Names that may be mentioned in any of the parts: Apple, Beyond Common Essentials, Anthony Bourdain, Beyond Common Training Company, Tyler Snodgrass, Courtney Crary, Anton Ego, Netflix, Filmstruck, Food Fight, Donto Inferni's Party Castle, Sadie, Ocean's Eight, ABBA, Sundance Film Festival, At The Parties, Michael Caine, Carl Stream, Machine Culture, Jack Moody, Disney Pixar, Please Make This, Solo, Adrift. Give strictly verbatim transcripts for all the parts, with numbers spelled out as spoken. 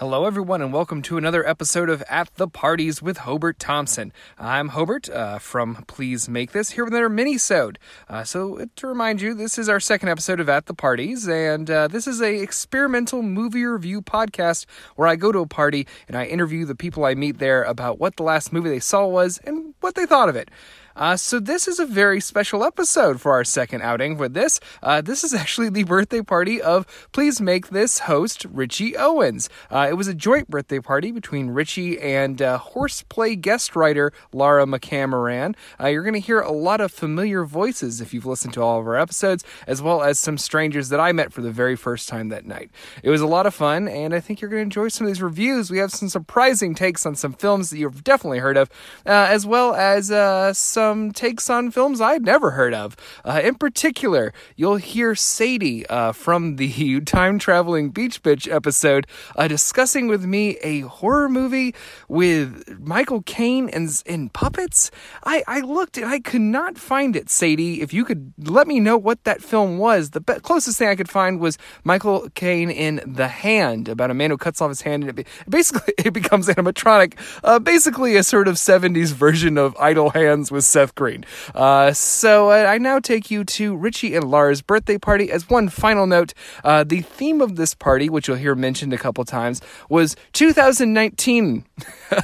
Hello, everyone, and welcome to another episode of At The Parties with Hobart Thompson. I'm Hobart uh, from Please Make This, here with another mini-sode. Uh, so, to remind you, this is our second episode of At The Parties, and uh, this is a experimental movie review podcast where I go to a party and I interview the people I meet there about what the last movie they saw was and what they thought of it. Uh, so this is a very special episode for our second outing with this. Uh, this is actually the birthday party of Please Make This host, Richie Owens. Uh, it was a joint birthday party between Richie and uh, horseplay guest writer Lara McCamran. Uh, you're going to hear a lot of familiar voices if you've listened to all of our episodes, as well as some strangers that I met for the very first time that night. It was a lot of fun, and I think you're going to enjoy some of these reviews. We have some surprising takes on some films that you've definitely heard of, uh, as well as uh, some Some takes on films I'd never heard of. Uh, in particular, you'll hear Sadie uh, from the Time Traveling Beach Bitch episode uh, discussing with me a horror movie with Michael Caine and, and puppets. I, I looked and I could not find it, Sadie. If you could let me know what that film was. The be- closest thing I could find was Michael Caine in The Hand, about a man who cuts off his hand and it be- basically it becomes animatronic. Uh, basically a sort of seventies version of Idle Hands with Seth Green. Uh, so uh, I now take you to Richie and Lara's birthday party. As one final note, uh, the theme of this party, which you'll hear mentioned a couple times, was two thousand nineteen.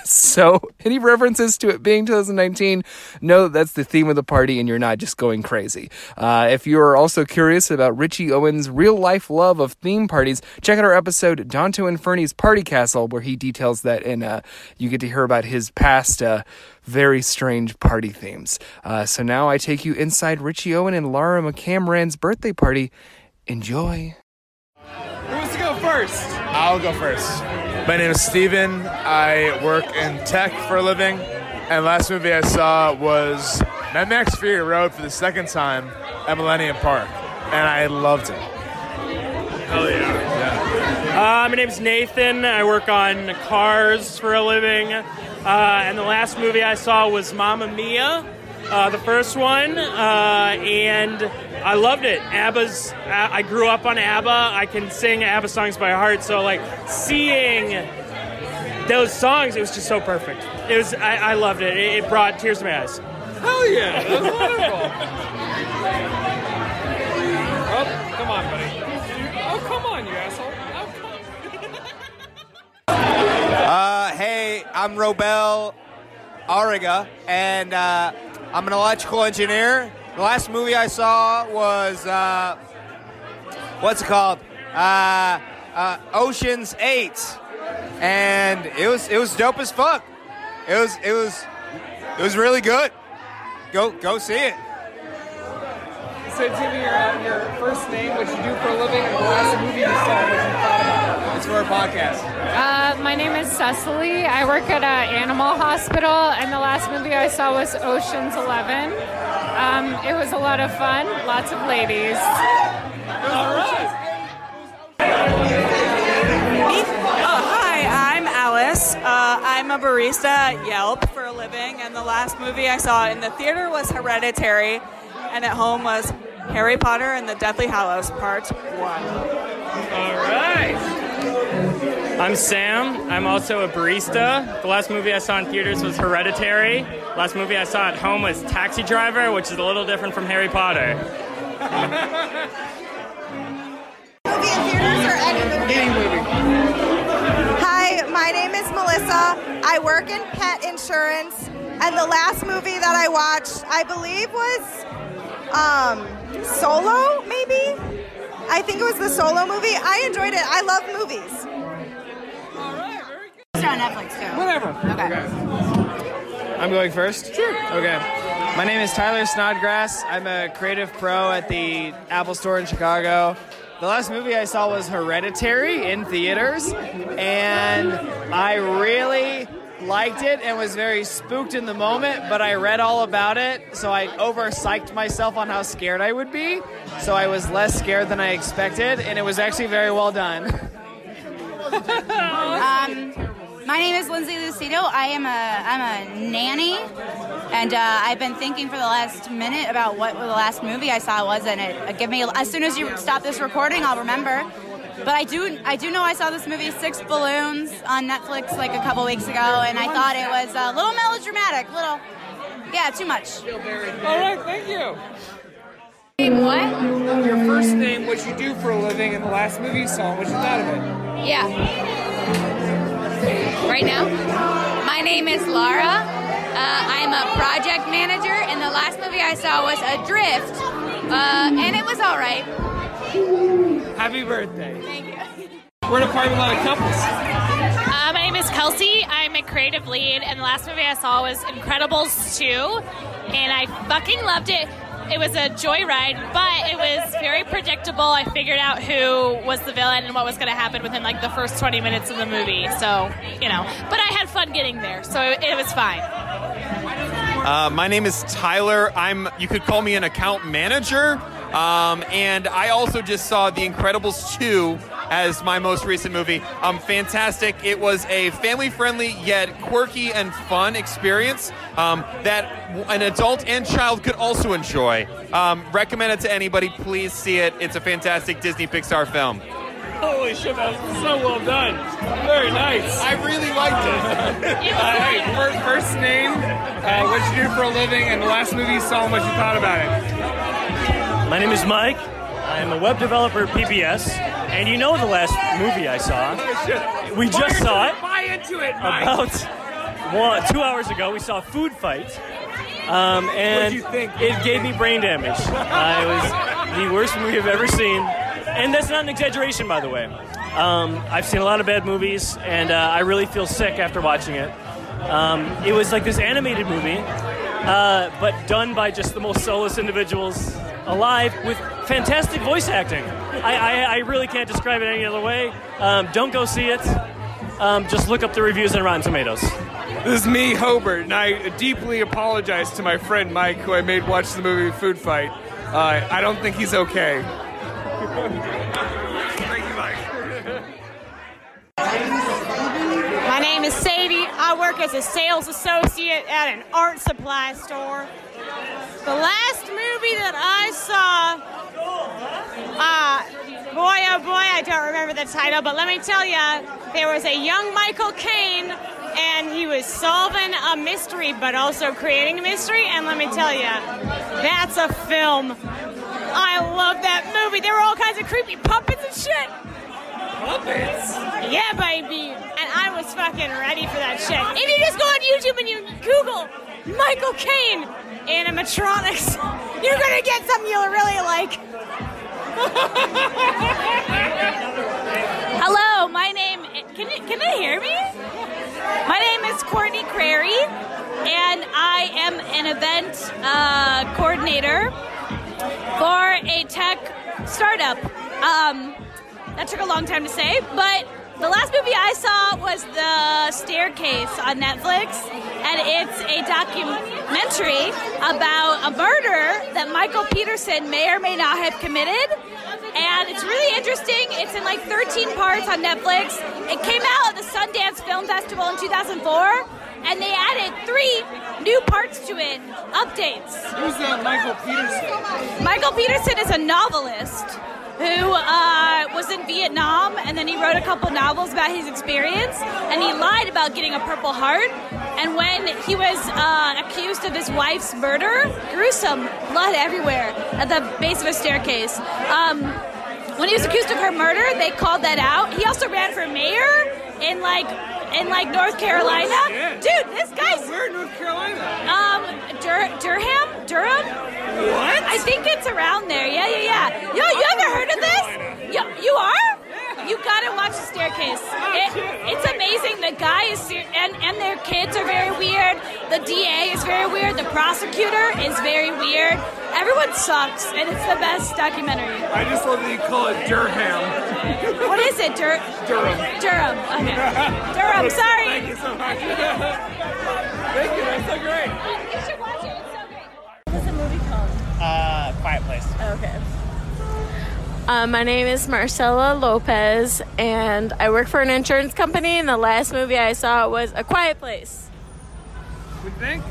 So any references to it being two thousand nineteen, know that that's the theme of the party and you're not just going crazy. Uh, if you're also curious about Richie Owens' real-life love of theme parties, check out our episode Donto Inferni's Party Castle, where he details that and uh, you get to hear about his past uh, very strange party theme. Uh, so now I take you inside Richie Owen and Lara McCamran's birthday party. Enjoy. Who wants to go first? I'll go first. My name is Steven. I work in tech for a living. And last movie I saw was Mad Max Fury Road for the second time at Millennium Park. And I loved it. Hell yeah. yeah. Uh, my name's Nathan. I work on cars for a living. Uh, and the last movie I saw was Mamma Mia, uh, the first one, uh, and I loved it. ABBA's, I grew up on ABBA. I can sing ABBA songs by heart, so like seeing those songs, it was just so perfect. It was, I, I loved it. it. It brought tears to my eyes. Hell yeah, that was wonderful. Oh, come on, buddy. Oh, come on, you asshole. Uh, hey, I'm Robel Ariga, and uh, I'm an electrical engineer. The last movie I saw was, uh, what's it called? Uh, uh, Ocean's Eight, and it was it was dope as fuck. It was it was it was really good. Go go see it. So tell me your your first name, what you do for a living, and the last movie you saw, what you thought about. It's for our podcast. Uh, my name is Cecily. I work at an animal hospital, and the last movie I saw was Ocean's Eleven. Um, it was a lot of fun. Lots of ladies. All right. Oh, hi, I'm Alice. Uh, I'm a barista at Yelp for a living, and the last movie I saw in the theater was Hereditary, and at home was Harry Potter and the Deathly Hallows, Part one. All right. I'm Sam. I'm also a barista. The last movie I saw in theaters was Hereditary. The last movie I saw at home was Taxi Driver, which is a little different from Harry Potter. Movie in theaters or any movie? Hi, my name is Melissa. I work in pet insurance, and the last movie that I watched, I believe, was... Um, Solo, maybe? I think it was the Solo movie. I enjoyed it. I love movies. All right, very good. It's on Netflix, too. Whatever. Okay. okay. I'm going first? Sure. Okay. My name is Tyler Snodgrass. I'm a creative pro at the Apple store in Chicago. The last movie I saw was Hereditary in theaters, and I really... liked it and was very spooked in the moment, but I read all about it, so I over-psyched myself on how scared I would be, so I was less scared than I expected, and it was actually very well done. um, my name is Lindsay Lucito. I am a I'm a nanny, and uh, I've been thinking for the last minute about what the last movie I saw was, and it, it gave me, as soon as you stop this recording, I'll remember. But I do I do know I saw this movie, Six Balloons, on Netflix like a couple weeks ago, and I thought it was a little melodramatic, little, yeah, too much. All right, thank you. What? Your first name, what you do for a living, and the last movie you saw, what you thought of it? Yeah. Right now? My name is Lara. Uh, I'm a project manager, and the last movie I saw was Adrift, uh, and it was all right. Happy birthday. Thank you. We're in a party with a lot of couples. Uh, my name is Kelsey. I'm a creative lead, and the last movie I saw was Incredibles two, and I fucking loved it. It was a joyride, but it was very predictable. I figured out who was the villain and what was going to happen within like the first twenty minutes of the movie. So, you know, but I had fun getting there, so it, it was fine. Uh, my name is Tyler. I'm. You could call me an account manager. Um, and I also just saw The Incredibles two as my most recent movie. Um, fantastic. It was a family-friendly yet quirky and fun experience um, that an adult and child could also enjoy. Um, recommend it to anybody. Please see it. It's a fantastic Disney Pixar film. Holy shit, that was so well done. Very nice. I really liked it. uh, hey, first, first name, uh, what you do for a living, and the last movie you saw and what you thought about it. My name is Mike. I'm a web developer at P B S, and you know the last movie I saw. We just saw it. Buy into it, Mike. About one, two hours ago, we saw Food Fight, um, and what'd you think? It gave me brain damage. Uh, it was the worst movie I've ever seen, and that's not an exaggeration, by the way. Um, I've seen a lot of bad movies, and uh, I really feel sick after watching it. Um, it was like this animated movie, uh, but done by just the most soulless individuals alive with fantastic voice acting. I, I, I really can't describe it any other way. Um, don't go see it. Um, just look up the reviews on Rotten Tomatoes. This is me, Hobart, and I deeply apologize to my friend Mike, who I made watch the movie Food Fight. Uh, I don't think he's okay. Thank you, Mike. My name is Sadie. I work as a sales associate at an art supply store. The last movie that I saw, uh, boy, oh boy, I don't remember the title, but let me tell you, there was a young Michael Caine, and he was solving a mystery, but also creating a mystery, and let me tell you, that's a film. I love that movie. There were all kinds of creepy puppets and shit. Puppets? Yeah, baby, and I was fucking ready for that shit. If you just go on YouTube and you Google Michael Caine animatronics, you're gonna get something you'll really like. Hello, my name, can you, can they hear me? My name is Courtney Crary, and I am an event uh, coordinator for a tech startup. Um, that took a long time to say, but the last movie I saw was The Staircase on Netflix, and it's a documentary about a murder that Michael Peterson may or may not have committed, and it's really interesting. It's in like thirteen parts on Netflix. It came out at the Sundance Film Festival in two thousand four, and they added three new parts to it, updates. Who's that Michael Peterson? Michael Peterson is a novelist who uh, was in Vietnam, and then he wrote a couple novels about his experience, and he lied about getting a Purple Heart, and when he was uh, accused of his wife's murder, gruesome, blood everywhere, at the base of a staircase. Um, when he was accused of her murder, they called that out. He also ran for mayor in, like, in like North Carolina. Oh, dude, this guy's... No, where in North Carolina? Um, Dur- Durham? Durham? What? I think it's around there. Yeah, yeah, yeah. Yo, you ever heard of this? You, you are? Yeah. You gotta watch The Staircase. It, it's amazing. The guy is... Ser- and, and their kids are very weird. The D A is very weird. The prosecutor is very weird. Everyone sucks, and it's the best documentary. I just love that you call it Durham. What is it? Dur- Durham. Durham. Okay. Durham, sorry. Thank you so much. Thank you. That's so great. Uh, you should watch it. It's so great. What was the movie called? Uh, Quiet Place. Okay. Uh, my name is Marcella Lopez, and I work for an insurance company, and the last movie I saw was A Quiet Place. What do you think?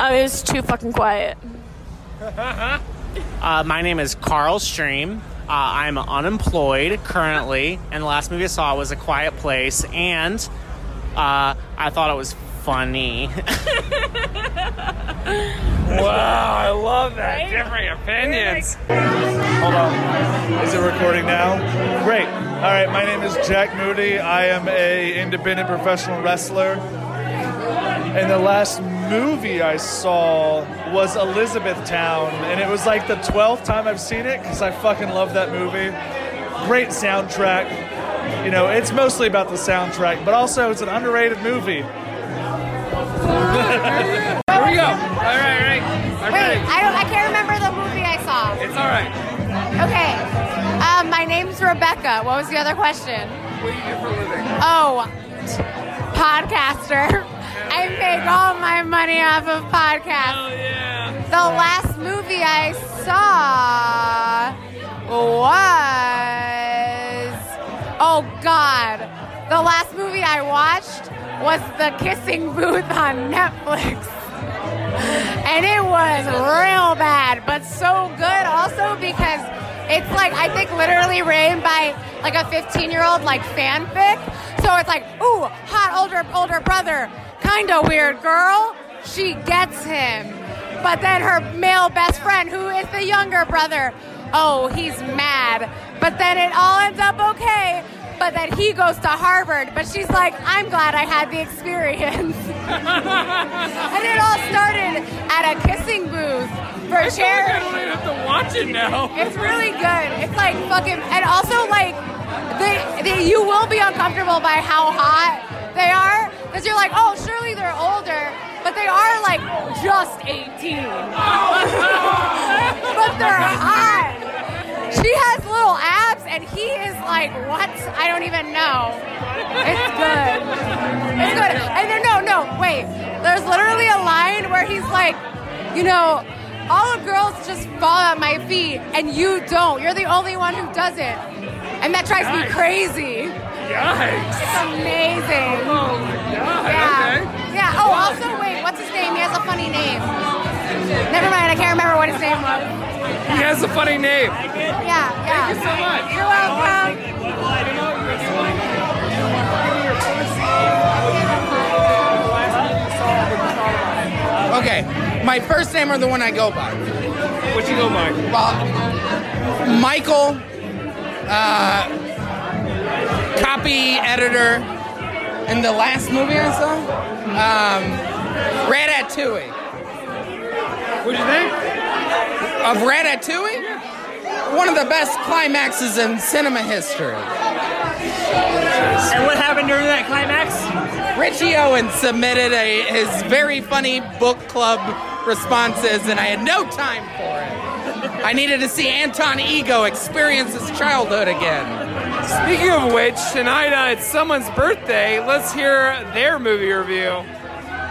Uh, it was too fucking quiet. uh, my name is Carl Stream. Uh, I'm unemployed currently, and the last movie I saw was A Quiet Place, and uh, I thought it was funny. Wow, I love that. Right? Different opinions. Hold on. Is it recording now? Great. All right, my name is Jack Moody. I am a independent professional wrestler. And the last movie I saw was Elizabethtown, and it was like the twelfth time I've seen it because I fucking love that movie. Great soundtrack. You know, it's mostly about the soundtrack, but also it's an underrated movie. Here we go. All right, all right. All right. Wait, I don't. I can't remember the movie I saw. It's all right. Okay. Um, my name's Rebecca. What was the other question? What do you do for a living? Oh, t- podcaster. I make all my money off of podcasts. Hell yeah. The last movie I saw was... Oh, God. The last movie I watched was The Kissing Booth on Netflix. And it was real bad, but so good also because it's like, I think literally written by like a fifteen-year-old like fanfic. So it's like, ooh, hot older older brother. Kind of weird girl, she gets him. But then her male best friend, who is the younger brother, oh, he's mad. But then it all ends up okay. But then he goes to Harvard. But she's like, I'm glad I had the experience. And it all started at a kissing booth for I charity. I don't even have to watch it now. It's really good. It's like fucking, and also like, they, they, you will be uncomfortable by how hot they are. Because you're like, oh, surely they're older, but they are, like, just eighteen. But they're hot. She has little abs, and he is like, what? I don't even know. It's good. It's good. And then, no, no, wait. There's literally a line where he's like, you know, all the girls just fall at my feet, and you don't. You're the only one who doesn't. And that drives me crazy. Yikes. It's amazing. Oh, my God. Yeah. Okay. Yeah. Oh, also, wait. What's his name? He has a funny name. Never mind. I can't remember what his name was. Yeah. He has a funny name. Yeah. Yeah. Thank you so much. You're welcome. Okay. My first name or the one I go by? What you go by? Well, Michael... Uh... copy editor in the last movie I saw, um, Ratatouille. What'd you think? Of Ratatouille? Yeah. One of the best climaxes in cinema history. And what happened during that climax? Richie Owens submitted a, his very funny book club responses, and I had no time for it. I needed to see Anton Ego experience his childhood again. Speaking of which, tonight uh, it's someone's birthday. Let's hear their movie review.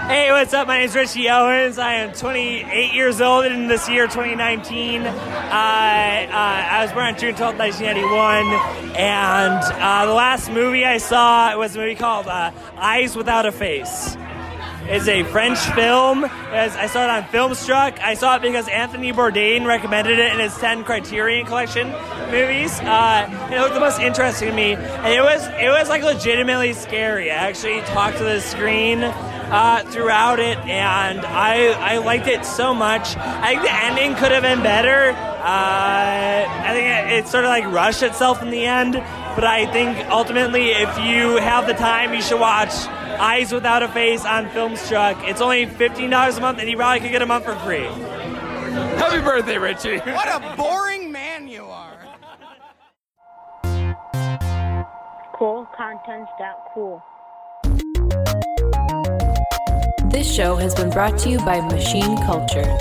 Hey, what's up? My name's Richie Owens. I am twenty-eight years old, and this year, twenty nineteen, uh, uh, I was born on June twelfth, nineteen ninety-one, and uh, the last movie I saw was a movie called uh, Eyes Without a Face. It's a French film. As I saw it on Filmstruck. I saw it because Anthony Bourdain recommended it in his ten Criterion Collection movies. Uh, and it looked the most interesting to me. And it was it was like legitimately scary. I actually talked to the screen uh, throughout it, and I I liked it so much. I think the ending could have been better. Uh, I think it, it sort of like rushed itself in the end. But I think ultimately, if you have the time, you should watch Eyes Without a Face on Filmstruck. It's only fifteen dollars a month, and you probably could get a month for free. Happy birthday, Richie. What a boring man you are. Cool contents. Cool. This show has been brought to you by Machine Culture.